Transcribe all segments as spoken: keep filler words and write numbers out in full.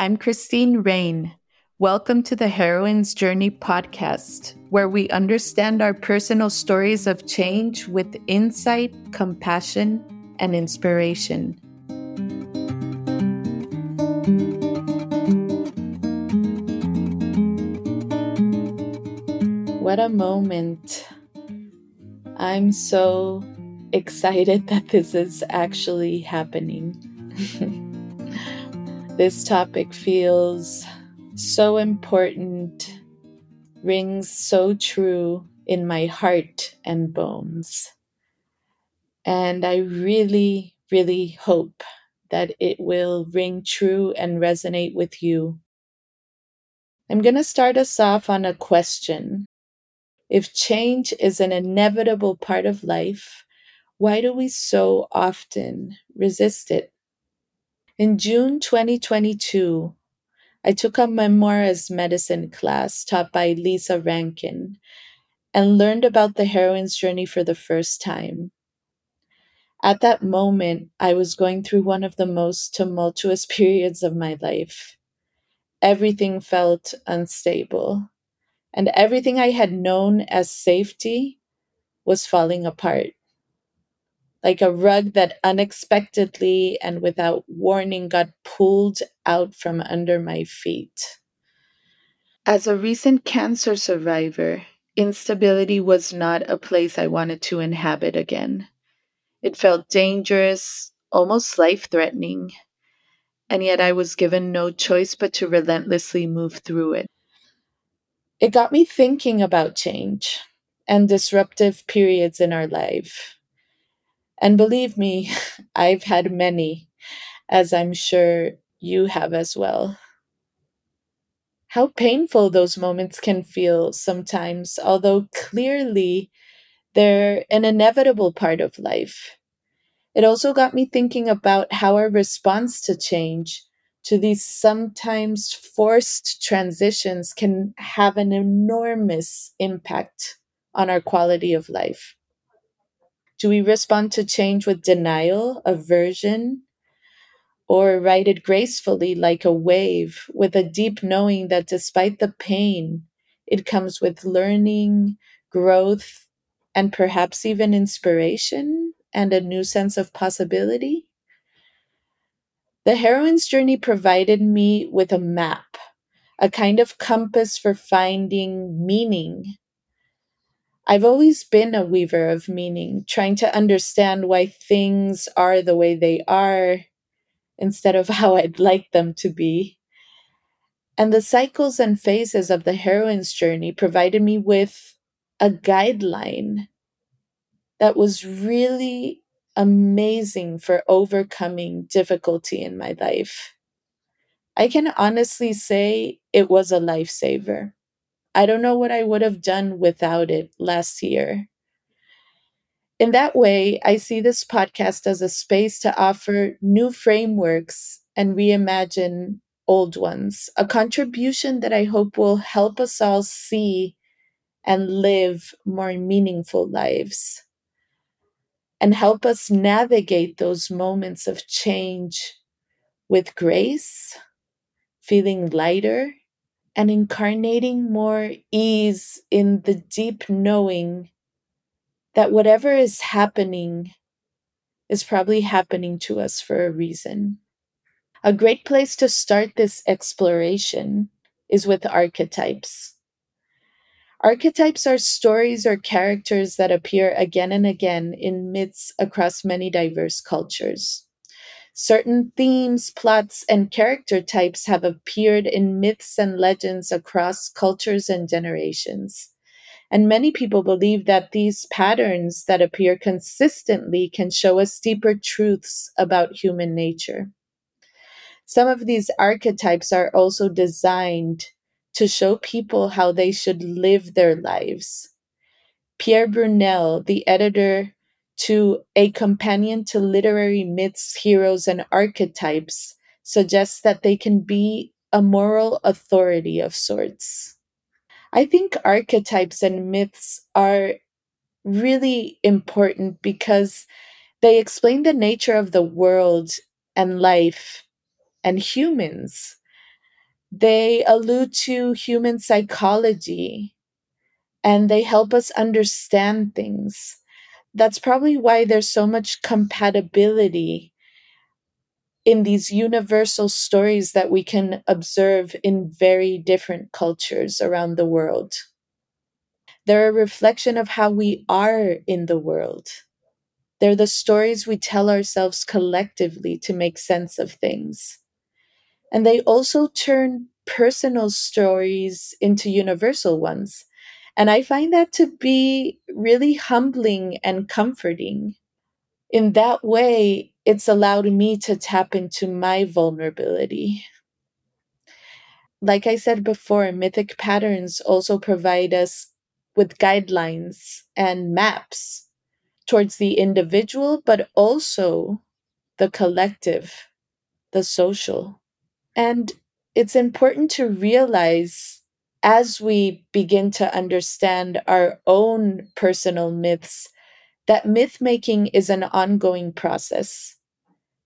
I'm Christine Raine. Welcome to the Heroine's Journey podcast, where we understand our personal stories of change with insight, compassion, and inspiration. What a moment. I'm so excited that this is actually happening. This topic feels so important, rings so true in my heart and bones. And I really, really hope that it will ring true and resonate with you. I'm going to start us off on a question. If change is an inevitable part of life, why do we so often resist it? In June twenty twenty-two, I took a memoir as medicine class taught by Lisa Rankin and learned about the heroine's journey for the first time. At that moment, I was going through one of the most tumultuous periods of my life. Everything felt unstable, and everything I had known as safety was falling apart. Like a rug that unexpectedly and without warning got pulled out from under my feet. As a recent cancer survivor, instability was not a place I wanted to inhabit again. It felt dangerous, almost life-threatening, and yet I was given no choice but to relentlessly move through it. It got me thinking about change and disruptive periods in our life. And believe me, I've had many, as I'm sure you have as well. How painful those moments can feel sometimes, although clearly they're an inevitable part of life. It also got me thinking about how our response to change, to these sometimes forced transitions, can have an enormous impact on our quality of life. Do we respond to change with denial, aversion, or ride it gracefully like a wave with a deep knowing that despite the pain, it comes with learning, growth, and perhaps even inspiration and a new sense of possibility? The Heroine's Journey provided me with a map, a kind of compass for finding meaning. I've always been a weaver of meaning, trying to understand why things are the way they are instead of how I'd like them to be. And the cycles and phases of the heroine's journey provided me with a guideline that was really amazing for overcoming difficulty in my life. I can honestly say it was a lifesaver. I don't know what I would have done without it last year. In that way, I see this podcast as a space to offer new frameworks and reimagine old ones, a contribution that I hope will help us all see and live more meaningful lives, and help us navigate those moments of change with grace, feeling lighter, and incarnating more ease in the deep knowing that whatever is happening is probably happening to us for a reason. A great place to start this exploration is with archetypes. Archetypes are stories or characters that appear again and again in myths across many diverse cultures. Certain themes, plots, and character types have appeared in myths and legends across cultures and generations. And many people believe that these patterns that appear consistently can show us deeper truths about human nature. Some of these archetypes are also designed to show people how they should live their lives. Pierre Brunel, the editor to A Companion to Literary Myths, Heroes, and Archetypes, suggests that they can be a moral authority of sorts. I think archetypes and myths are really important because they explain the nature of the world and life and humans They allude to human psychology and they help us understand things. That's probably why there's so much compatibility in these universal stories that we can observe in very different cultures around the world. They're a reflection of how we are in the world. They're the stories we tell ourselves collectively to make sense of things. And they also turn personal stories into universal ones. And I find that to be really humbling and comforting. In that way, it's allowed me to tap into my vulnerability. Like I said before, mythic patterns also provide us with guidelines and maps towards the individual, but also the collective, the social. And it's important to realize as we begin to understand our own personal myths that myth-making is an ongoing process,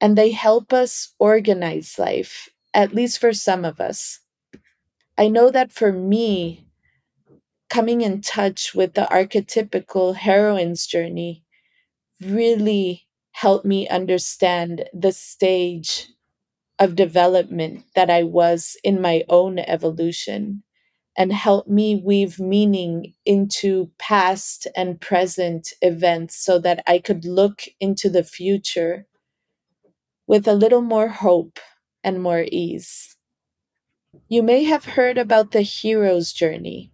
and they help us organize life, at least for some of us. I know that for me, coming in touch with the archetypical heroine's journey really helped me understand the stage of development that I was in my own evolution and helped me weave meaning into past and present events so that I could look into the future with a little more hope and more ease. You may have heard about the hero's journey.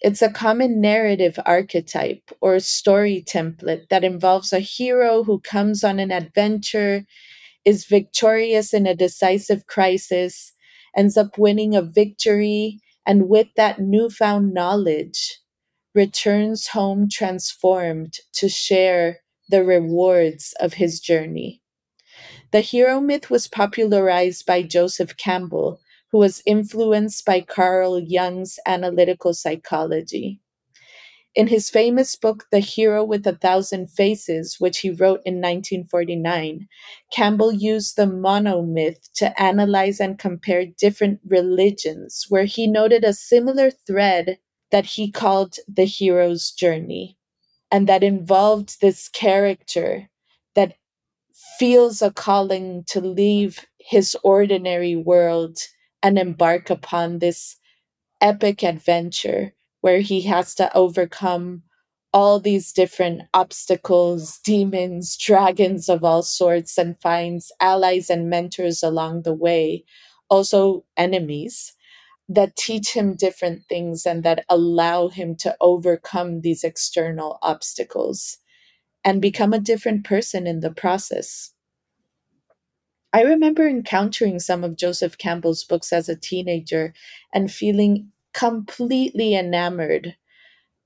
It's a common narrative archetype or story template that involves a hero who comes on an adventure, is victorious in a decisive crisis, ends up winning a victory, and with that newfound knowledge, returns home transformed to share the rewards of his journey. The hero myth was popularized by Joseph Campbell, who was influenced by Carl Jung's analytical psychology. In his famous book, The Hero with a Thousand Faces, which he wrote in nineteen forty-nine, Campbell used the monomyth to analyze and compare different religions, where he noted a similar thread that he called the hero's journey, and that involved this character that feels a calling to leave his ordinary world and embark upon this epic adventure where he has to overcome all these different obstacles, demons, dragons of all sorts, and finds allies and mentors along the way, also enemies that teach him different things and that allow him to overcome these external obstacles and become a different person in the process. I remember encountering some of Joseph Campbell's books as a teenager and feeling completely enamored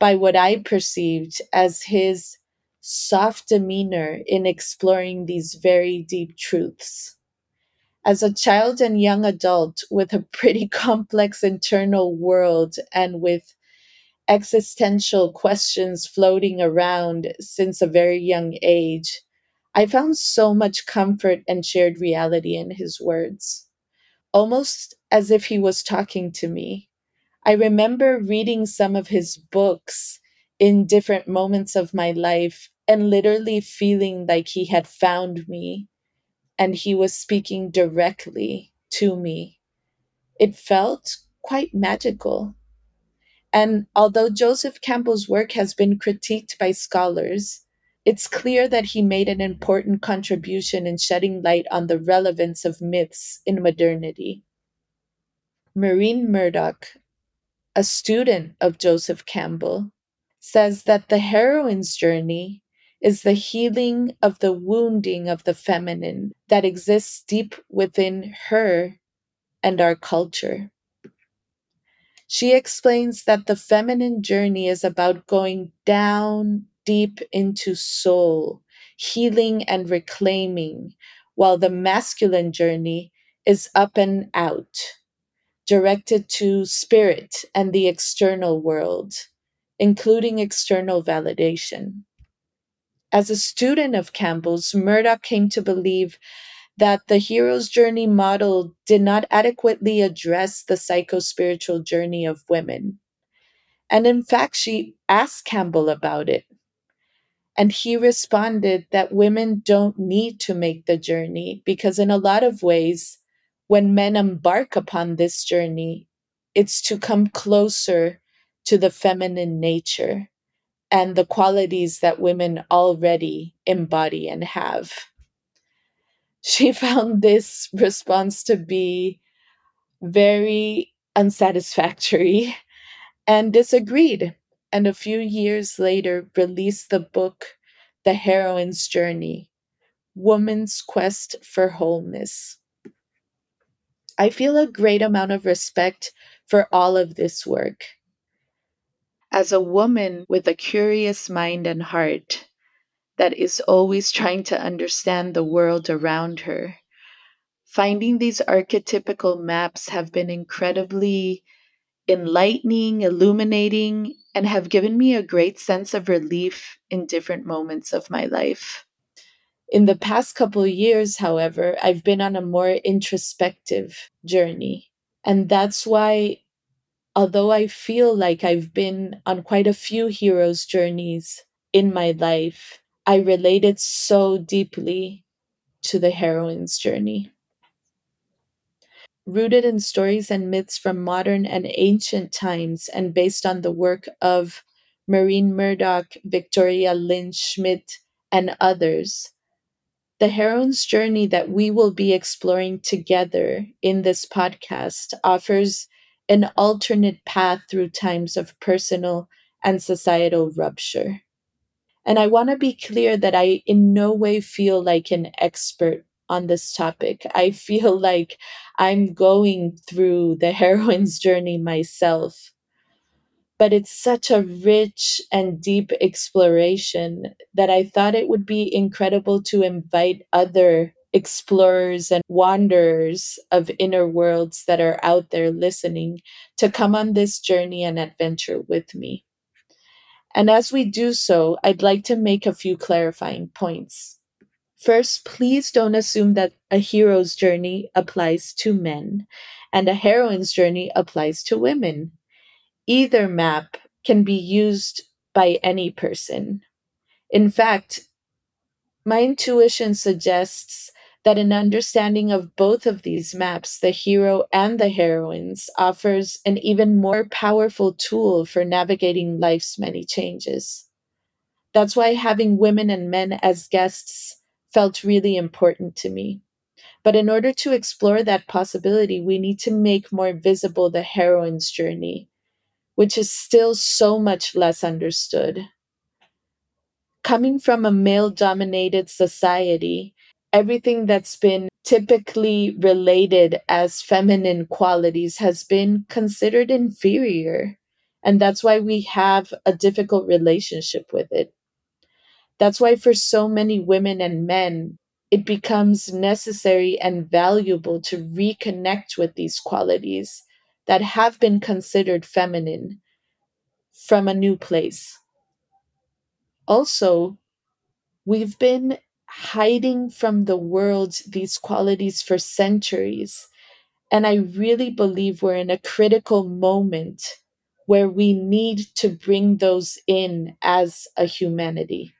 by what I perceived as his soft demeanor in exploring these very deep truths. As a child and young adult with a pretty complex internal world and with existential questions floating around since a very young age, I found so much comfort and shared reality in his words, almost as if he was talking to me. I remember reading some of his books in different moments of my life and literally feeling like he had found me and he was speaking directly to me. It felt quite magical. And although Joseph Campbell's work has been critiqued by scholars, it's clear that he made an important contribution in shedding light on the relevance of myths in modernity. Maureen Murdock, a student of Joseph Campbell, says that the heroine's journey is the healing of the wounding of the feminine that exists deep within her and our culture. She explains that the feminine journey is about going down deep into soul, healing and reclaiming, while the masculine journey is up and out, directed to spirit and the external world, including external validation. As a student of Campbell's, Murdoch came to believe that the hero's journey model did not adequately address the psycho-spiritual journey of women. And in fact, she asked Campbell about it. And he responded that women don't need to make the journey, because in a lot of ways, when men embark upon this journey, it's to come closer to the feminine nature and the qualities that women already embody and have. She found this response to be very unsatisfactory and disagreed. And a few years later, released the book, The Heroine's Journey: Woman's Quest for Wholeness. I feel a great amount of respect for all of this work. As a woman with a curious mind and heart that is always trying to understand the world around her, finding these archetypical maps have been incredibly enlightening, illuminating, and have given me a great sense of relief in different moments of my life. In the past couple years, however, I've been on a more introspective journey. And that's why, although I feel like I've been on quite a few hero's journeys in my life, I related so deeply to the heroine's journey. Rooted in stories and myths from modern and ancient times, and based on the work of Maureen Murdock, Victoria Lynn Schmidt, and others, the heroine's journey that we will be exploring together in this podcast offers an alternate path through times of personal and societal rupture. And I want to be clear that I in no way feel like an expert on this topic. I feel like I'm going through the heroine's journey myself. But it's such a rich and deep exploration that I thought it would be incredible to invite other explorers and wanderers of inner worlds that are out there listening to come on this journey and adventure with me. And as we do so, I'd like to make a few clarifying points. First, please don't assume that a hero's journey applies to men and a heroine's journey applies to women. Either map can be used by any person. In fact, my intuition suggests that an understanding of both of these maps, the hero and the heroines, offers an even more powerful tool for navigating life's many changes. That's why having women and men as guests felt really important to me. But in order to explore that possibility, we need to make more visible the heroine's journey, which is still so much less understood. Coming from a male-dominated society, everything that's been typically related as feminine qualities has been considered inferior, and that's why we have a difficult relationship with it. That's why for so many women and men, it becomes necessary and valuable to reconnect with these qualities that have been considered feminine from a new place. Also, we've been hiding from the world these qualities for centuries, and I really believe we're in a critical moment where we need to bring those in as a humanity.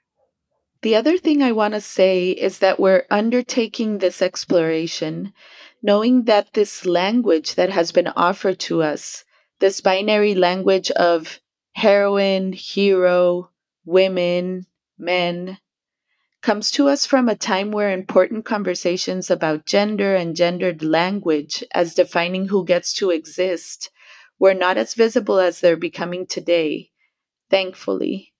The other thing I want to say is that we're undertaking this exploration, knowing that this language that has been offered to us, this binary language of heroine, hero, women, men, comes to us from a time where important conversations about gender and gendered language as defining who gets to exist were not as visible as they're becoming today, thankfully.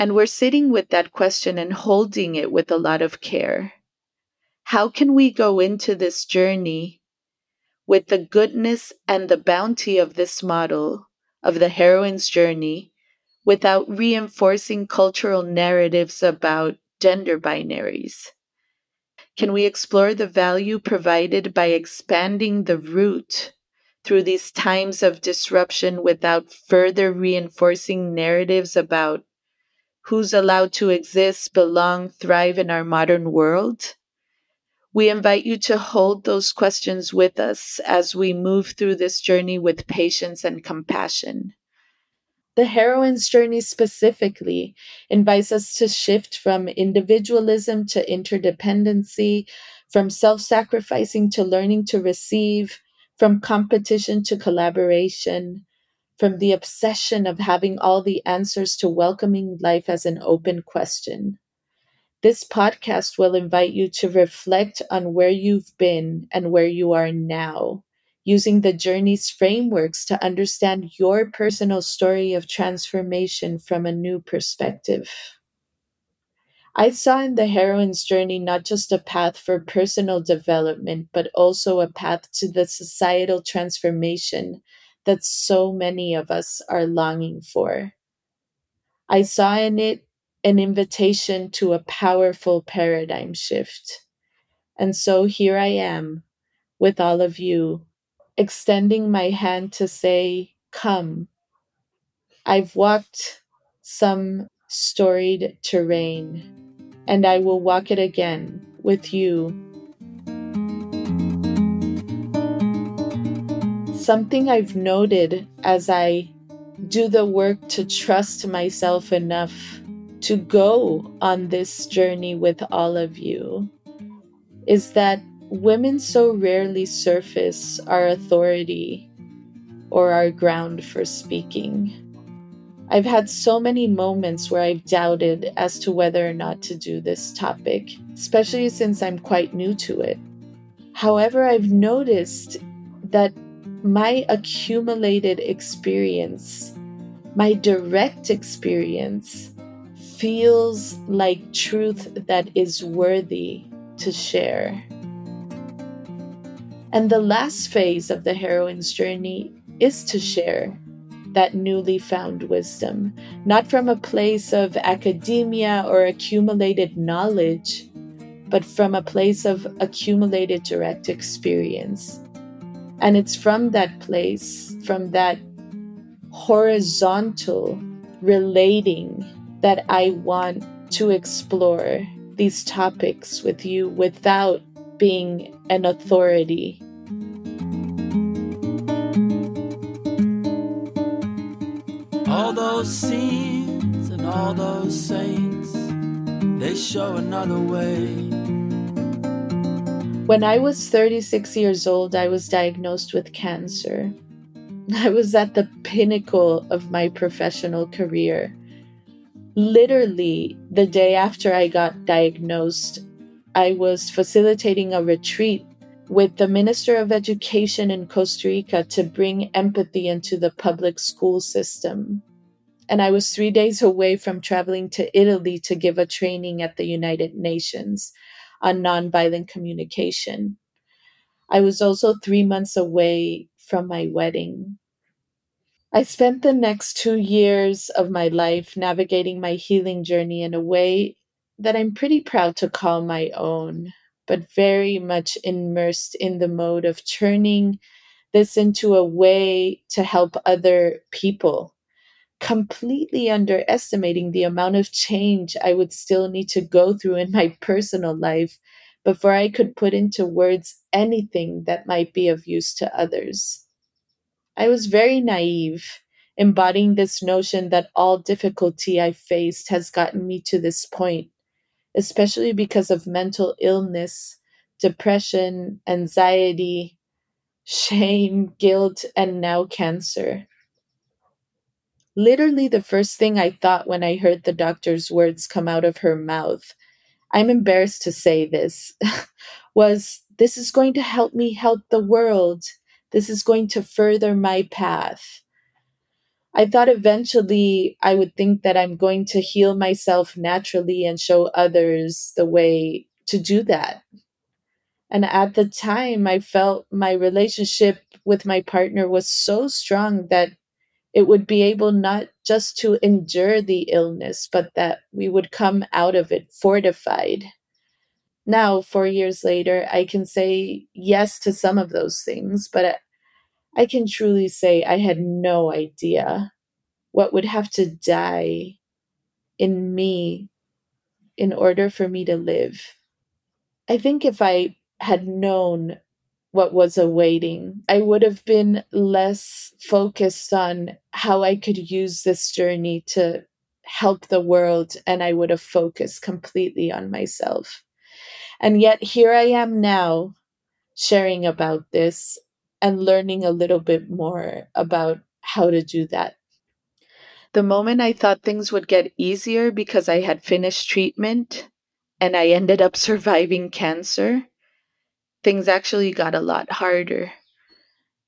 And we're sitting with that question and holding it with a lot of care. How can we go into this journey with the goodness and the bounty of this model of the heroine's journey without reinforcing cultural narratives about gender binaries? Can we explore the value provided by expanding the root through these times of disruption without further reinforcing narratives about who's allowed to exist, belong, thrive in our modern world? We invite you to hold those questions with us as we move through this journey with patience and compassion. The Heroine's Journey specifically invites us to shift from individualism to interdependency, from self-sacrificing to learning to receive, from competition to collaboration, from the obsession of having all the answers to welcoming life as an open question. This podcast will invite you to reflect on where you've been and where you are now, using the journey's frameworks to understand your personal story of transformation from a new perspective. I saw in the Heroine's Journey not just a path for personal development, but also a path to the societal transformation that so many of us are longing for. I saw in it an invitation to a powerful paradigm shift. And so here I am with all of you, extending my hand to say, come. I've walked some storied terrain, and I will walk it again with you. Something I've noted as I do the work to trust myself enough to go on this journey with all of you is that women so rarely surface our authority or our ground for speaking. I've had so many moments where I've doubted as to whether or not to do this topic, especially since I'm quite new to it. However, I've noticed that my accumulated experience, my direct experience, feels like truth that is worthy to share. And the last phase of the Heroine's Journey is to share that newly found wisdom, not from a place of academia or accumulated knowledge, but from a place of accumulated direct experience. And it's from that place, from that horizontal relating, that I want to explore these topics with you without being an authority. All those scenes and all those saints, they show another way. When I was thirty-six years old, I was diagnosed with cancer. I was at the pinnacle of my professional career. Literally, the day after I got diagnosed, I was facilitating a retreat with the Minister of Education in Costa Rica to bring empathy into the public school system. And I was three days away from traveling to Italy to give a training at the United Nations on nonviolent communication. I was also three months away from my wedding. I spent the next two years of my life navigating my healing journey in a way that I'm pretty proud to call my own, but very much immersed in the mode of turning this into a way to help other people, completely underestimating the amount of change I would still need to go through in my personal life before I could put into words anything that might be of use to others. I was very naive, embodying this notion that all difficulty I faced has gotten me to this point, especially because of mental illness, depression, anxiety, shame, guilt, and now cancer. Literally the first thing I thought when I heard the doctor's words come out of her mouth, I'm embarrassed to say this, was, "This is going to help me help the world. This is going to further my path." I thought eventually I would think that I'm going to heal myself naturally and show others the way to do that. And at the time, I felt my relationship with my partner was so strong that it would be able not just to endure the illness, but that we would come out of it fortified. Now, four years later, I can say yes to some of those things, but I can truly say I had no idea what would have to die in me in order for me to live. I think if I had known what was awaiting, I would have been less focused on how I could use this journey to help the world, and I would have focused completely on myself. And yet here I am now sharing about this and learning a little bit more about how to do that. The moment I thought things would get easier because I had finished treatment and I ended up surviving cancer, things actually got a lot harder.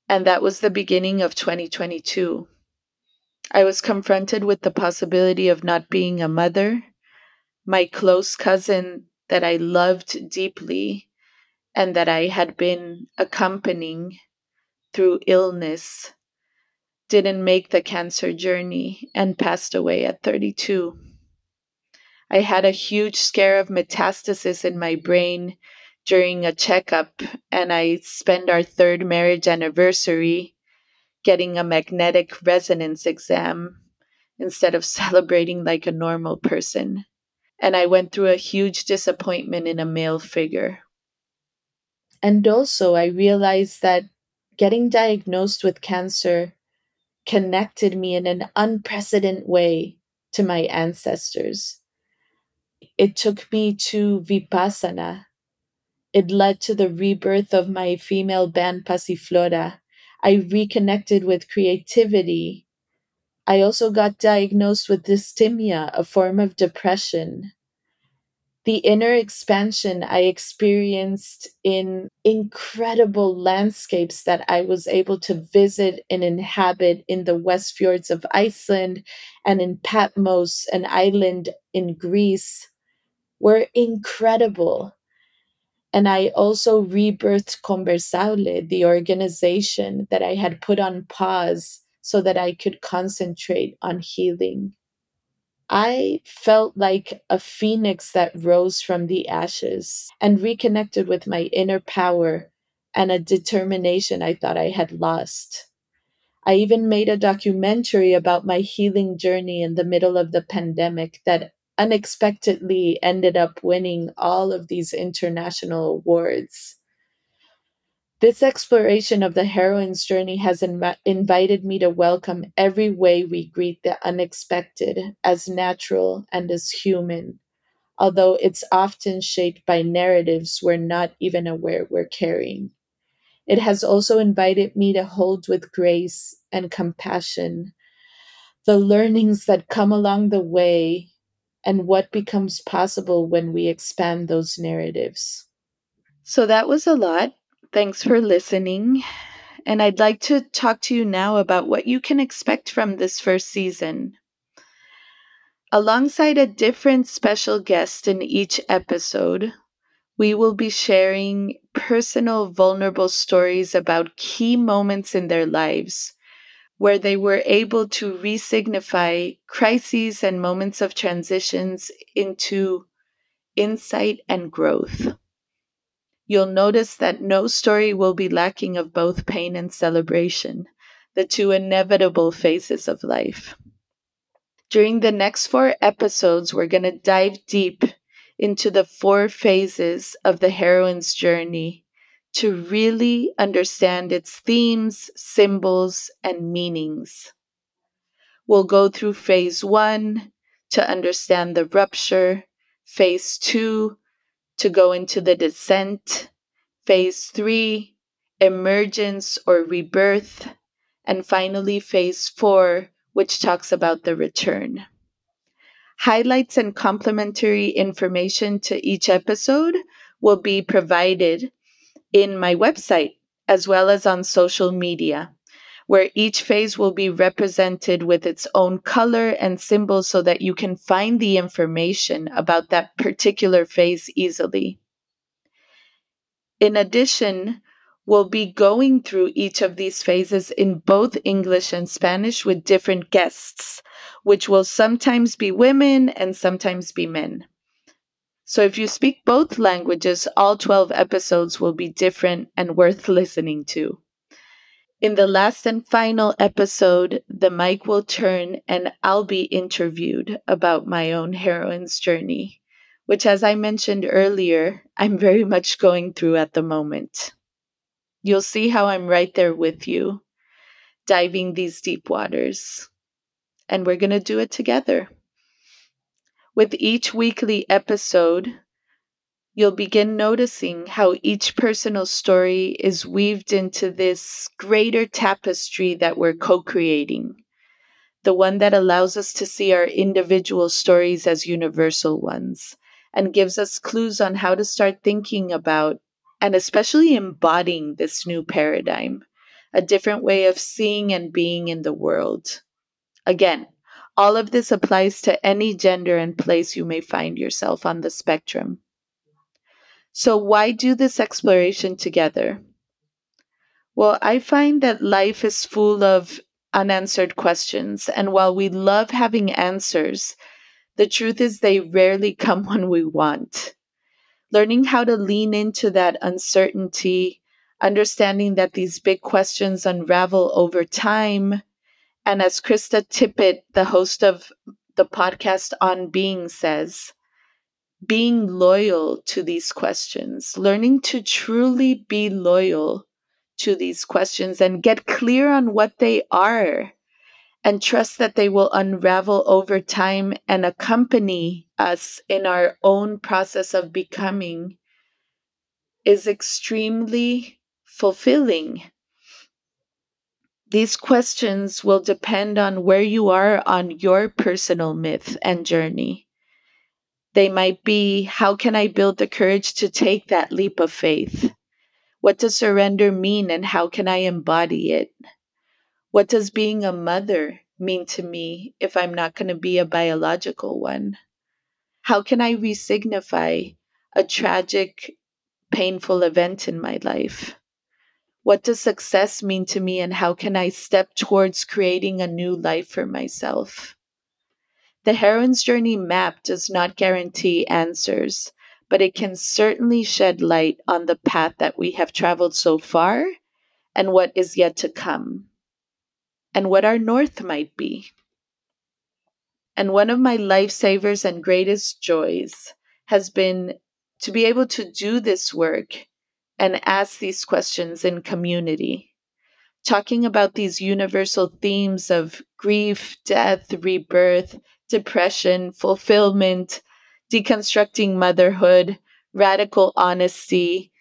And that was the beginning of twenty twenty-two. I was confronted with the possibility of not being a mother. My close cousin that I loved deeply and that I had been accompanying through illness didn't make the cancer journey and passed away at thirty-two. I had a huge scare of metastasis in my brain during a checkup, and I spent our third marriage anniversary getting a magnetic resonance exam instead of celebrating like a normal person. And I went through a huge disappointment in a male figure. And also, I realized that getting diagnosed with cancer connected me in an unprecedented way to my ancestors. It took me to Vipassana. It led to the rebirth of my female band Pasiflora. I reconnected with creativity. I also got diagnosed with dysthymia, a form of depression. The inner expansion I experienced in incredible landscapes that I was able to visit and inhabit in the West Fjords of Iceland and in Patmos, an island in Greece, were incredible. And I also rebirthed Conversale, the organization that I had put on pause so that I could concentrate on healing. I felt like a phoenix that rose from the ashes and reconnected with my inner power and a determination I thought I had lost. I even made a documentary about my healing journey in the middle of the pandemic that unexpectedly ended up winning all of these international awards. This exploration of the heroine's journey has inv- invited me to welcome every way we greet the unexpected as natural and as human, although it's often shaped by narratives we're not even aware we're carrying. It has also invited me to hold with grace and compassion the learnings that come along the way and what becomes possible when we expand those narratives. So that was a lot. Thanks for listening. And I'd like to talk to you now about what you can expect from this first season. Alongside a different special guest in each episode, we will be sharing personal, vulnerable stories about key moments in their lives where they were able to re-signify crises and moments of transitions into insight and growth. You'll notice that no story will be lacking of both pain and celebration, the two inevitable phases of life. During the next four episodes, we're going to dive deep into the four phases of the heroine's journey to really understand its themes, symbols, and meanings. We'll go through phase one to understand the rupture, phase two, to go into the descent, phase three, emergence or rebirth, and finally phase four, which talks about the return. Highlights and complementary information to each episode will be provided in my website, as well as on social media, where each phase will be represented with its own color and symbol so that you can find the information about that particular phase easily. In addition, we'll be going through each of these phases in both English and Spanish with different guests, which will sometimes be women and sometimes be men. So if you speak both languages, all twelve episodes will be different and worth listening to. In the last and final episode, the mic will turn and I'll be interviewed about my own heroine's journey, which, as I mentioned earlier, I'm very much going through at the moment. You'll see how I'm right there with you, diving these deep waters. And we're going to do it together. With each weekly episode, you'll begin noticing how each personal story is weaved into this greater tapestry that we're co-creating, the one that allows us to see our individual stories as universal ones and gives us clues on how to start thinking about and especially embodying this new paradigm, a different way of seeing and being in the world. Again, all of this applies to any gender and place you may find yourself on the spectrum. So why do this exploration together? Well, I find that life is full of unanswered questions, and while we love having answers, the truth is they rarely come when we want. Learning how to lean into that uncertainty, understanding that these big questions unravel over time, and as Krista Tippett, the host of the podcast On Being, says, being loyal to these questions, learning to truly be loyal to these questions and get clear on what they are and trust that they will unravel over time and accompany us in our own process of becoming is extremely fulfilling. These questions will depend on where you are on your personal myth and journey. They might be, how can I build the courage to take that leap of faith? What does surrender mean and how can I embody it? What does being a mother mean to me if I'm not going to be a biological one? How can I resignify a tragic, painful event in my life? What does success mean to me, and how can I step towards creating a new life for myself? The Heroine's Journey map does not guarantee answers, but it can certainly shed light on the path that we have traveled so far and what is yet to come, and what our north might be. And one of my lifesavers and greatest joys has been to be able to do this work and ask these questions in community, talking about these universal themes of grief, death, rebirth, depression, fulfillment, deconstructing motherhood, radical honesty,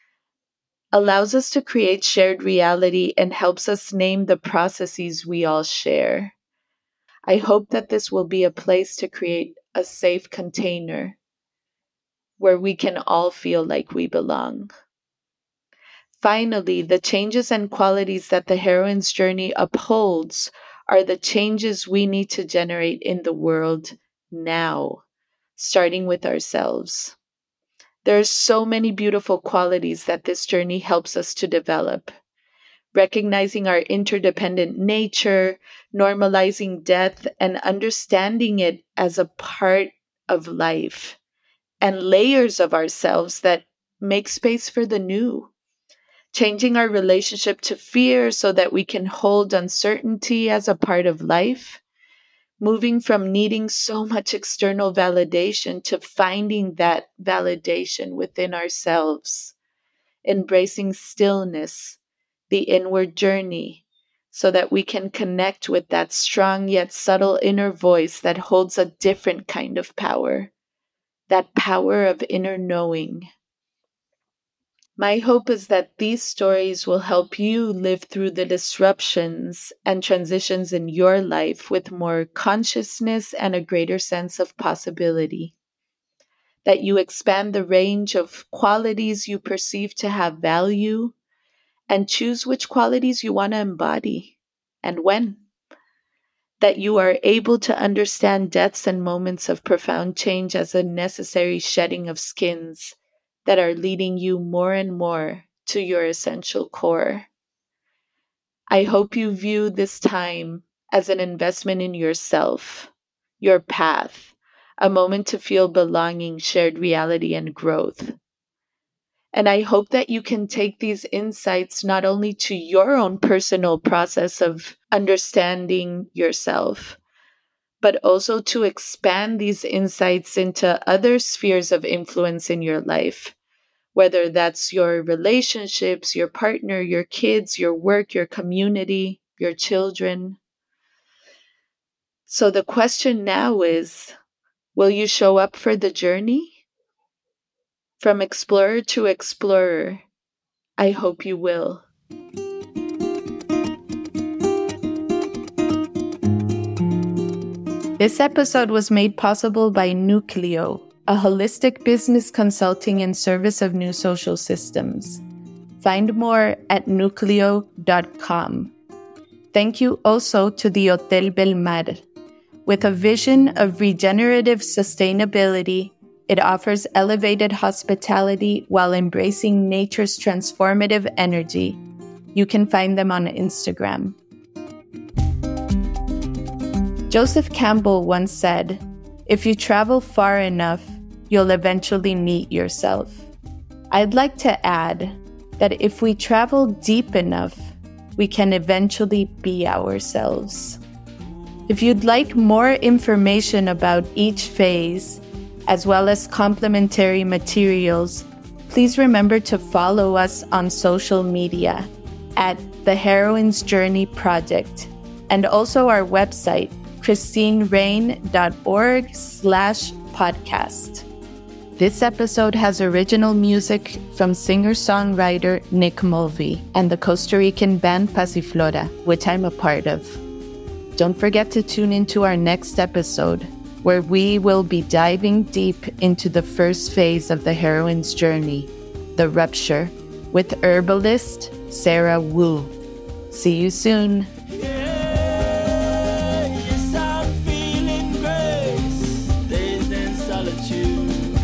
allows us to create shared reality and helps us name the processes we all share. I hope that this will be a place to create a safe container where we can all feel like we belong. Finally, the changes and qualities that the Heroine's Journey upholds are the changes we need to generate in the world now, starting with ourselves. There are so many beautiful qualities that this journey helps us to develop. Recognizing our interdependent nature, normalizing death, and understanding it as a part of life, and layers of ourselves that make space for the new. Changing our relationship to fear so that we can hold uncertainty as a part of life. Moving from needing so much external validation to finding that validation within ourselves. Embracing stillness, the inward journey, so that we can connect with that strong yet subtle inner voice that holds a different kind of power. That power of inner knowing. My hope is that these stories will help you live through the disruptions and transitions in your life with more consciousness and a greater sense of possibility. That you expand the range of qualities you perceive to have value and choose which qualities you want to embody and when. That you are able to understand deaths and moments of profound change as a necessary shedding of skins that are leading you more and more to your essential core. I hope you view this time as an investment in yourself, your path, a moment to feel belonging, shared reality, and growth. And I hope that you can take these insights not only to your own personal process of understanding yourself, but also to expand these insights into other spheres of influence in your life, whether that's your relationships, your partner, your kids, your work, your community, your children. So the question now is, will you show up for the journey? From explorer to explorer, I hope you will. This episode was made possible by Nucleo, a holistic business consulting and service of new social systems. Find more at nucleo dot com. Thank you also to the Hotel Belmar. With a vision of regenerative sustainability, it offers elevated hospitality while embracing nature's transformative energy. You can find them on Instagram. Joseph Campbell once said, "If you travel far enough, you'll eventually meet yourself." I'd like to add that if we travel deep enough, we can eventually be ourselves. If you'd like more information about each phase, as well as complementary materials, please remember to follow us on social media at The Heroine's Journey Project, and also our website, christine raine dot org slash podcast. This episode has original music from singer-songwriter Nick Mulvey and the Costa Rican band Pasiflora, which I'm a part of. Don't forget to tune into our next episode, where we will be diving deep into the first phase of the heroine's journey, the rupture, with herbalist Sarah Wu. See you soon. Yeah, yes, I'm feeling grace, days in solitude.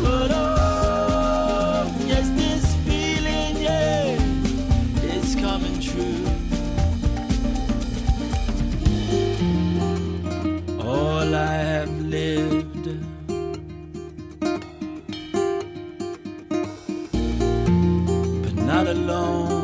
But oh, yes, this feeling, yeah, it's coming true. All I have lived, but not alone.